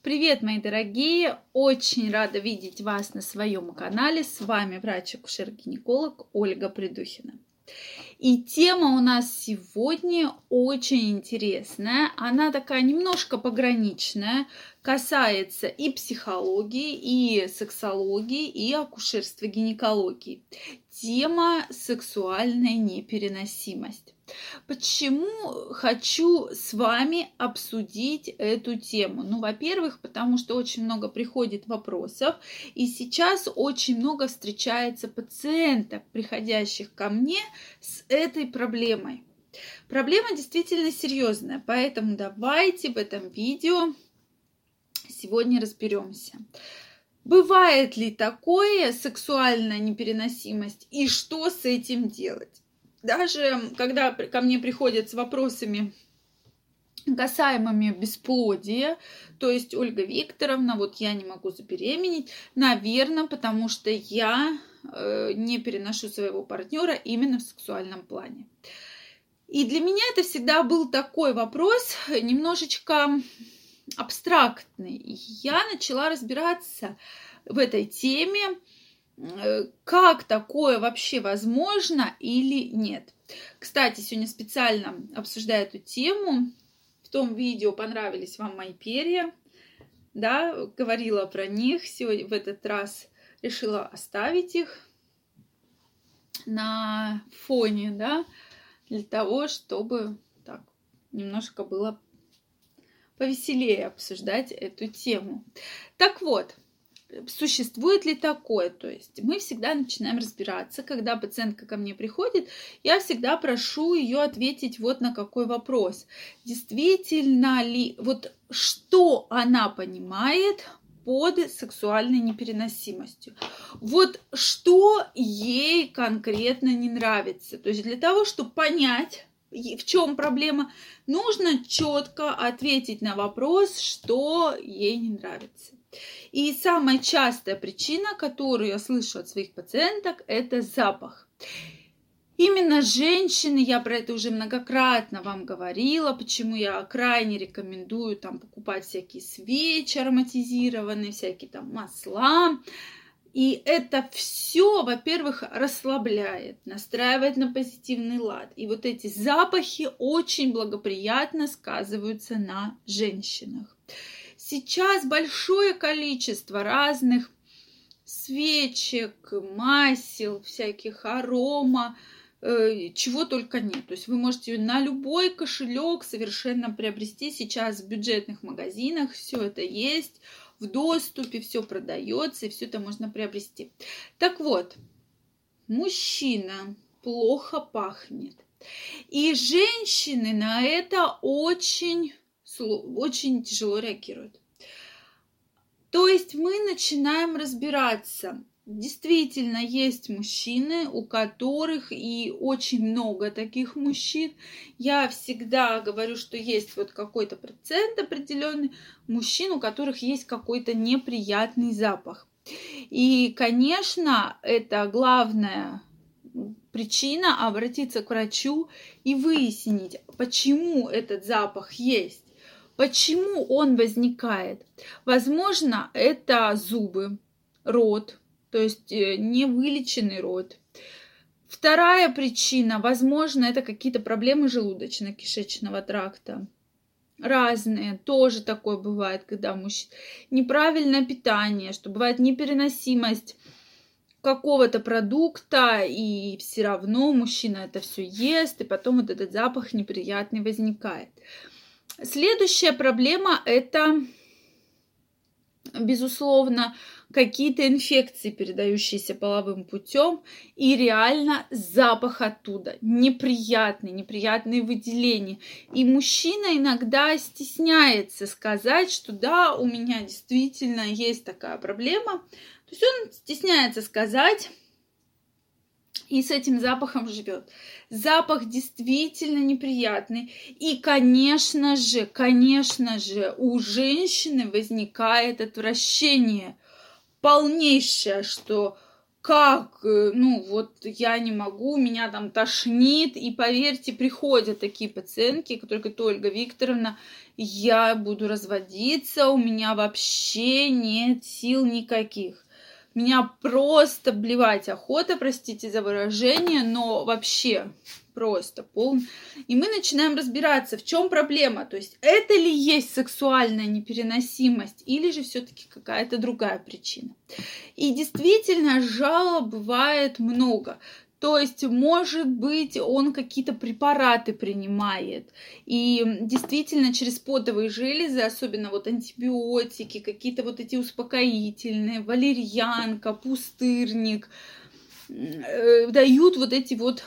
Привет, мои дорогие! Очень рада видеть вас на своем канале. С вами врач-акушер-гинеколог Ольга Придухина. И тема у нас сегодня очень интересная. Она такая немножко пограничная. Касается и психологии, и сексологии, и акушерства-гинекологии. Тема «Сексуальная непереносимость». Почему хочу с вами обсудить эту тему? Во-первых, потому что очень много приходит вопросов, и сейчас очень много встречается пациентов, приходящих ко мне с этой проблемой. Проблема действительно серьезная, поэтому давайте в этом видео сегодня разберемся. Бывает ли такое сексуальная непереносимость и что с этим делать? Даже когда ко мне приходят с вопросами, касаемыми бесплодия, то есть, Ольга Викторовна, я не могу забеременеть, наверное, потому что я не переношу своего партнера именно в сексуальном плане. И для меня это всегда был такой вопрос, немножечко абстрактный. Я начала разбираться в этой теме, как такое вообще возможно или нет. Кстати, сегодня специально обсуждаю эту тему. В том видео понравились вам мои перья. Да, говорила про них. Сегодня в этот раз решила оставить их на фоне, да, для того, чтобы так немножко было повеселее обсуждать эту тему. Так вот. Существует ли такое? То есть мы всегда начинаем разбираться, когда пациентка ко мне приходит, я всегда прошу ее ответить вот на какой вопрос. Действительно ли, что она понимает под сексуальной непереносимостью? Что ей конкретно не нравится? То есть для того, чтобы понять, в чем проблема, нужно четко ответить на вопрос, что ей не нравится. И самая частая причина, которую я слышу от своих пациенток, это запах. Именно женщины, я про это уже многократно вам говорила, почему я крайне рекомендую покупать всякие свечи ароматизированные, всякие масла. И это все, во-первых, расслабляет, настраивает на позитивный лад. И эти запахи очень благоприятно сказываются на женщинах. Сейчас большое количество разных свечек, масел, всяких арома, чего только нет. То есть вы можете на любой кошелек совершенно приобрести. Сейчас в бюджетных магазинах все это есть, в доступе все продается, и все это можно приобрести. Так вот, мужчина плохо пахнет. И женщины на это очень тяжело реагируют. То есть мы начинаем разбираться. Действительно, есть мужчины, у которых, и очень много таких мужчин. Я всегда говорю, что есть какой-то процент определенный мужчин, у которых есть какой-то неприятный запах. И, конечно, это главное. Причина обратиться к врачу и выяснить, почему этот запах есть. Почему он возникает? Возможно, это зубы, рот, то есть невылеченный рот. Вторая причина, возможно, это какие-то проблемы желудочно-кишечного тракта. Разные, тоже такое бывает, когда мужчина. Неправильное питание, что бывает непереносимость какого-то продукта, и все равно мужчина это все ест, и потом этот запах неприятный возникает. Следующая проблема – это, безусловно, какие-то инфекции, передающиеся половым путем, и реально запах оттуда, неприятные выделения. И мужчина иногда стесняется сказать, что да, у меня действительно есть такая проблема. То есть он стесняется сказать и с этим запахом живет. Запах действительно неприятный. И, конечно же, у женщины возникает отвращение полнейшее, что как, ну вот я не могу, меня там тошнит. И поверьте, приходят такие пациентки, которые говорят: Ольга Викторовна, я буду разводиться, у меня вообще нет сил никаких. Меня просто блевать охота, простите за выражение, но вообще просто полный. И мы начинаем разбираться, в чем проблема. То есть это ли есть сексуальная непереносимость или же все-таки какая-то другая причина. И действительно жалоб бывает много. То есть, может быть, он какие-то препараты принимает. И действительно, через потовые железы, особенно вот антибиотики, какие-то вот эти успокоительные, валерьянка, пустырник, дают вот эти вот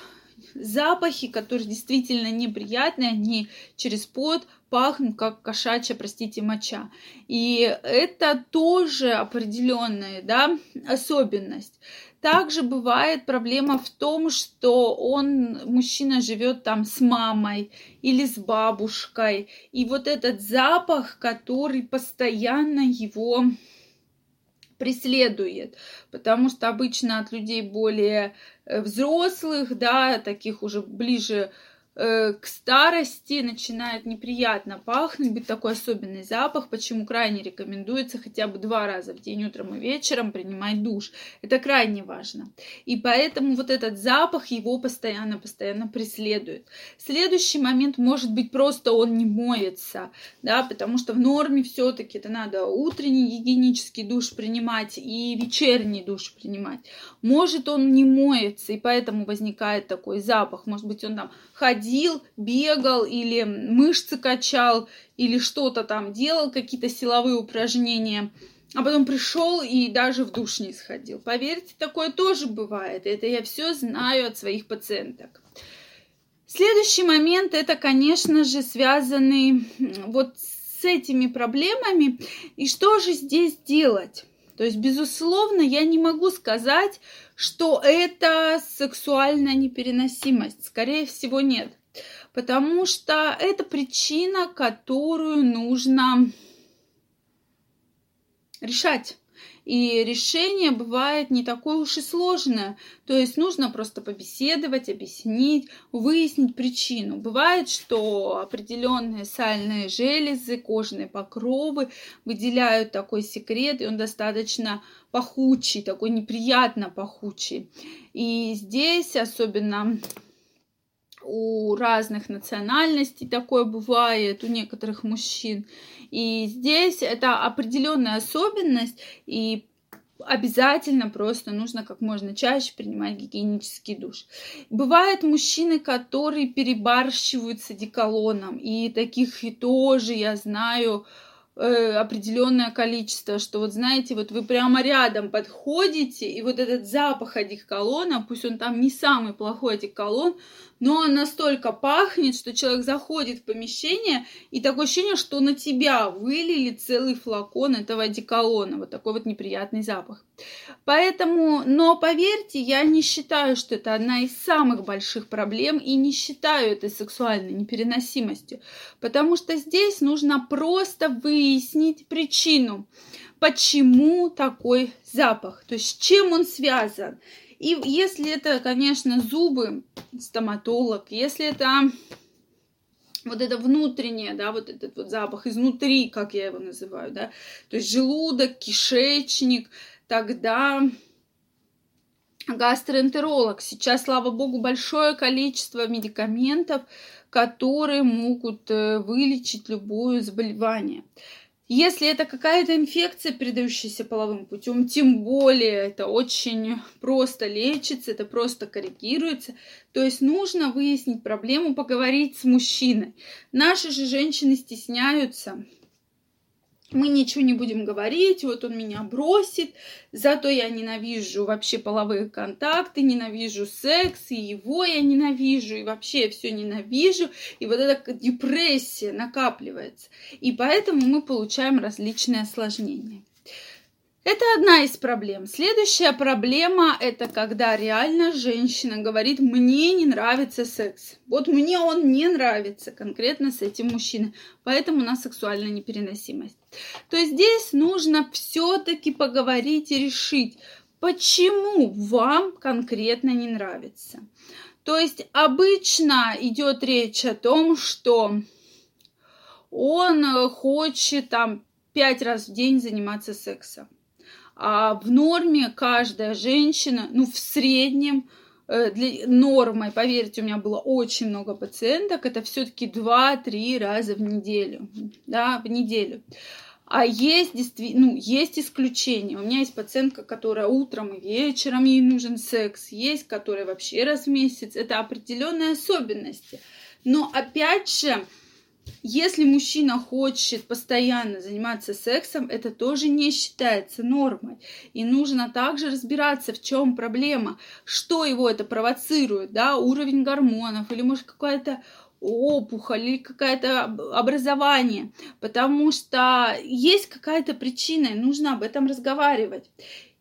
запахи, которые действительно неприятные, они через пот пахнут, как кошачья, простите, моча. И это тоже определенная, да, особенность. Также бывает проблема в том, что мужчина живет там с мамой или с бабушкой. И вот этот запах, который постоянно его преследует, потому что обычно от людей более взрослых, да, таких уже ближе к старости начинает неприятно пахнуть, быть такой особенный запах, почему крайне рекомендуется хотя бы 2 раза в день, утром и вечером, принимать душ. Это крайне важно. И поэтому вот этот запах его постоянно преследует. Следующий момент, может быть, просто он не моется, да, потому что в норме все-таки это надо утренний гигиенический душ принимать и вечерний душ принимать. Может, он не моется, и поэтому возникает такой запах. Может быть, он там ходил, бегал или мышцы качал, или что-то там делал, какие-то силовые упражнения, а потом пришел и даже в душ не сходил. Поверьте, такое тоже бывает. Это я все знаю от своих пациенток. Следующий момент, это, конечно же, связанный вот с этими проблемами. И что же здесь делать? То есть, безусловно, я не могу сказать, что это сексуальная непереносимость. Скорее всего, нет. Потому что это причина, которую нужно решать. И решение бывает не такое уж и сложное. То есть нужно просто побеседовать, объяснить, выяснить причину. Бывает, что определенные сальные железы, кожные покровы выделяют такой секрет, и он достаточно пахучий, такой неприятно пахучий. И здесь особенно у разных национальностей такое бывает, у некоторых мужчин. И здесь это определенная особенность, и обязательно просто нужно как можно чаще принимать гигиенический душ. Бывают мужчины, которые перебарщивают с одеколоном, и таких и тоже я знаю определенное количество, что вот знаете, вот вы прямо рядом подходите, и вот этот запах одеколона, пусть он там не самый плохой одеколон, но он настолько пахнет, что человек заходит в помещение, и такое ощущение, что на тебя вылили целый флакон этого одеколона, вот такой вот неприятный запах. Поэтому, но поверьте, я не считаю, что это одна из самых больших проблем, и не считаю это сексуальной непереносимостью, потому что здесь нужно просто выяснить причину, почему такой запах, то есть с чем он связан. И если это, конечно, зубы, стоматолог, если это вот это внутреннее, да, вот этот вот запах изнутри, как я его называю, да, то есть желудок, кишечник, тогда гастроэнтеролог. Сейчас, слава богу, большое количество медикаментов, которые могут вылечить любое заболевание. Если это какая-то инфекция, передающаяся половым путем, тем более это очень просто лечится, это просто корректируется. То есть нужно выяснить проблему, поговорить с мужчиной. Наши же женщины стесняются. Мы ничего не будем говорить, вот он меня бросит, зато я ненавижу вообще половые контакты, ненавижу секс, и его я ненавижу, и вообще все ненавижу, и вот эта депрессия накапливается, и поэтому мы получаем различные осложнения. Это одна из проблем. Следующая проблема – это когда реально женщина говорит: мне не нравится секс. Вот мне он не нравится конкретно с этим мужчиной, поэтому у нас сексуальная непереносимость. То есть здесь нужно все-таки поговорить и решить, почему вам конкретно не нравится. То есть обычно идет речь о том, что он хочет там 5 раз в день заниматься сексом. А в норме каждая женщина, в среднем, нормой, поверьте, у меня было очень много пациенток, это все-таки 2-3 раза в неделю. Да, в неделю. А есть действительно, есть исключения. У меня есть пациентка, которая утром и вечером ей нужен секс, есть, которая вообще раз в месяц. Это определенные особенности. Но опять же, если мужчина хочет постоянно заниматься сексом, это тоже не считается нормой. И нужно также разбираться, в чем проблема, что его это провоцирует, да, уровень гормонов или, может, какая-то опухоль или какое-то образование, потому что есть какая-то причина, и нужно об этом разговаривать.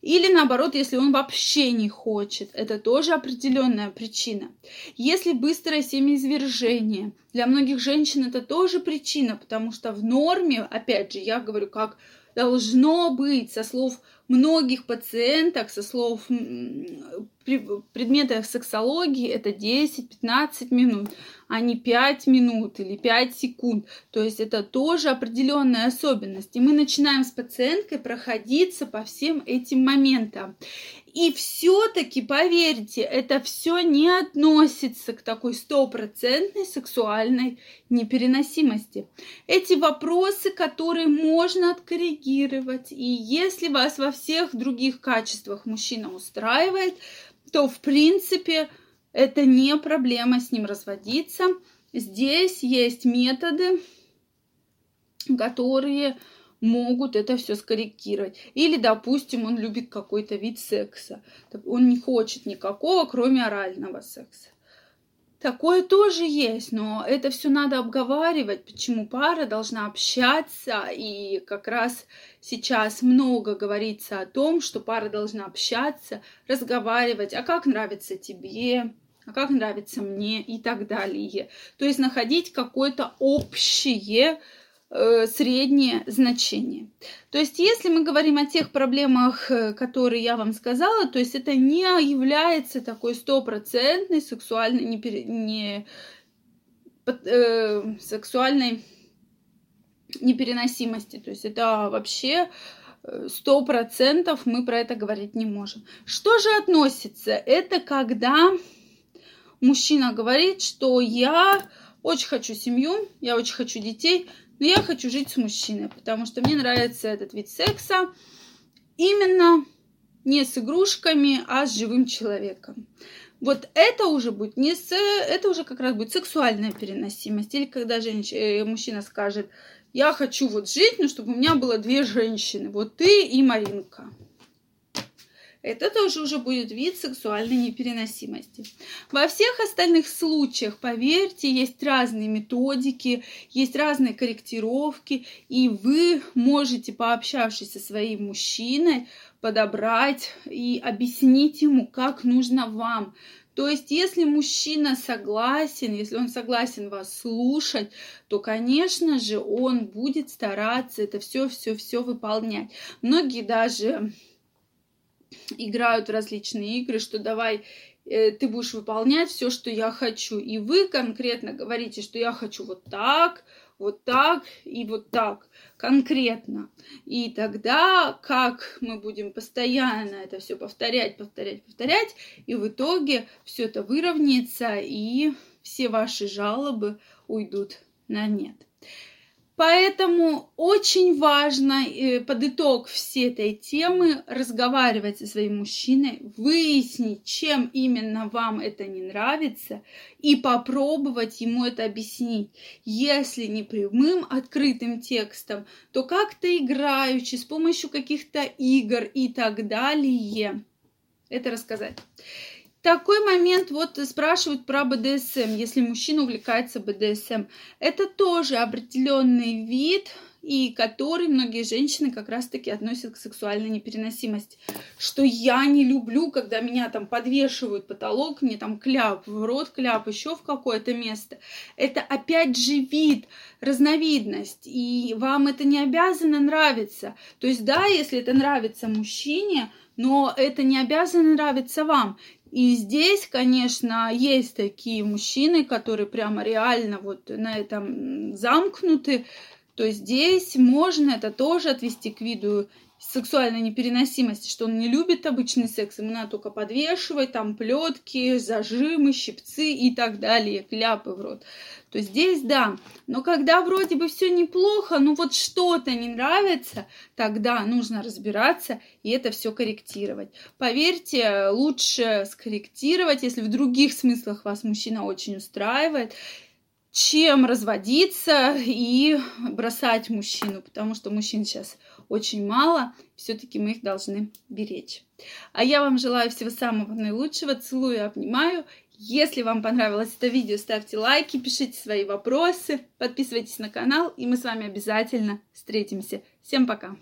Или наоборот, если он вообще не хочет, это тоже определенная причина. Если быстрое семяизвержение, для многих женщин это тоже причина, потому что в норме, опять же, я говорю, как должно быть, со слов многих пациенток, со слов предметов сексологии, это 10-15 минут, а не 5 минут или 5 секунд. То есть это тоже определенная особенность. И мы начинаем с пациенткой проходиться по всем этим моментам. И все-таки, поверьте, это все не относится к такой 100% сексуальной непереносимости. Эти вопросы, которые можно откоррегировать. И если вас во всех других качествах мужчина устраивает, то, в принципе, это не проблема с ним разводиться. Здесь есть методы, которые могут это все скорректировать. Или, допустим, он любит какой-то вид секса. Он не хочет никакого, кроме орального секса. Такое тоже есть, но это все надо обговаривать, почему пара должна общаться. И как раз сейчас много говорится о том, что пара должна общаться, разговаривать, а как нравится тебе, а как нравится мне и так далее. То есть находить какое-то общее среднее значение. То есть, если мы говорим о тех проблемах, которые я вам сказала, то есть это не является такой 100% сексуальной непереносимости. То есть это вообще 100% мы про это говорить не можем. Что же относится? Это когда мужчина говорит, что я очень хочу семью, я очень хочу детей, но я хочу жить с мужчиной, потому что мне нравится этот вид секса именно не с игрушками, а с живым человеком. Вот это уже будет это уже как раз будет сексуальная переносимость. Или когда мужчина скажет, я хочу вот жить, но чтобы у меня было 2 женщины, вот ты и Маринка. Это тоже уже будет вид сексуальной непереносимости. Во всех остальных случаях, поверьте, есть разные методики, есть разные корректировки, и вы можете, пообщавшись со своим мужчиной, подобрать и объяснить ему, как нужно вам. То есть, если мужчина согласен, если он согласен вас слушать, то, конечно же, он будет стараться это все выполнять. Многие даже играют в различные игры, что давай ты будешь выполнять все, что я хочу. И вы конкретно говорите, что я хочу вот так и вот так конкретно. И тогда, как мы будем постоянно это все повторять, и в итоге все это выровняется, и все ваши жалобы уйдут на нет. Поэтому очень важно под итог всей этой темы разговаривать со своим мужчиной, выяснить, чем именно вам это не нравится, и попробовать ему это объяснить. Если не прямым открытым текстом, то как-то играючи, с помощью каких-то игр и так далее. Это рассказать. Такой момент, вот спрашивают про БДСМ, если мужчина увлекается БДСМ. Это тоже определенный вид и который многие женщины как раз-таки относят к сексуальной непереносимости. Что я не люблю, когда меня там подвешивают потолок, мне там кляп в рот, кляп еще в какое-то место. Это опять же вид, разновидность, и вам это не обязано нравиться. То есть да, если это нравится мужчине, но это не обязано нравиться вам. И здесь, конечно, есть такие мужчины, которые прямо реально вот на этом замкнуты, то здесь можно это тоже отвести к виду сексуальной непереносимости, что он не любит обычный секс, ему надо только подвешивать, там плетки, зажимы, щипцы и так далее, кляпы в рот. То здесь да, но когда вроде бы все неплохо, но вот что-то не нравится, тогда нужно разбираться и это все корректировать. Поверьте, лучше скорректировать, если в других смыслах вас мужчина очень устраивает, чем разводиться и бросать мужчину, потому что мужчин сейчас очень мало, все-таки мы их должны беречь. А я вам желаю всего самого наилучшего, целую и обнимаю. Если вам понравилось это видео, ставьте лайки, пишите свои вопросы, подписывайтесь на канал, и мы с вами обязательно встретимся. Всем пока!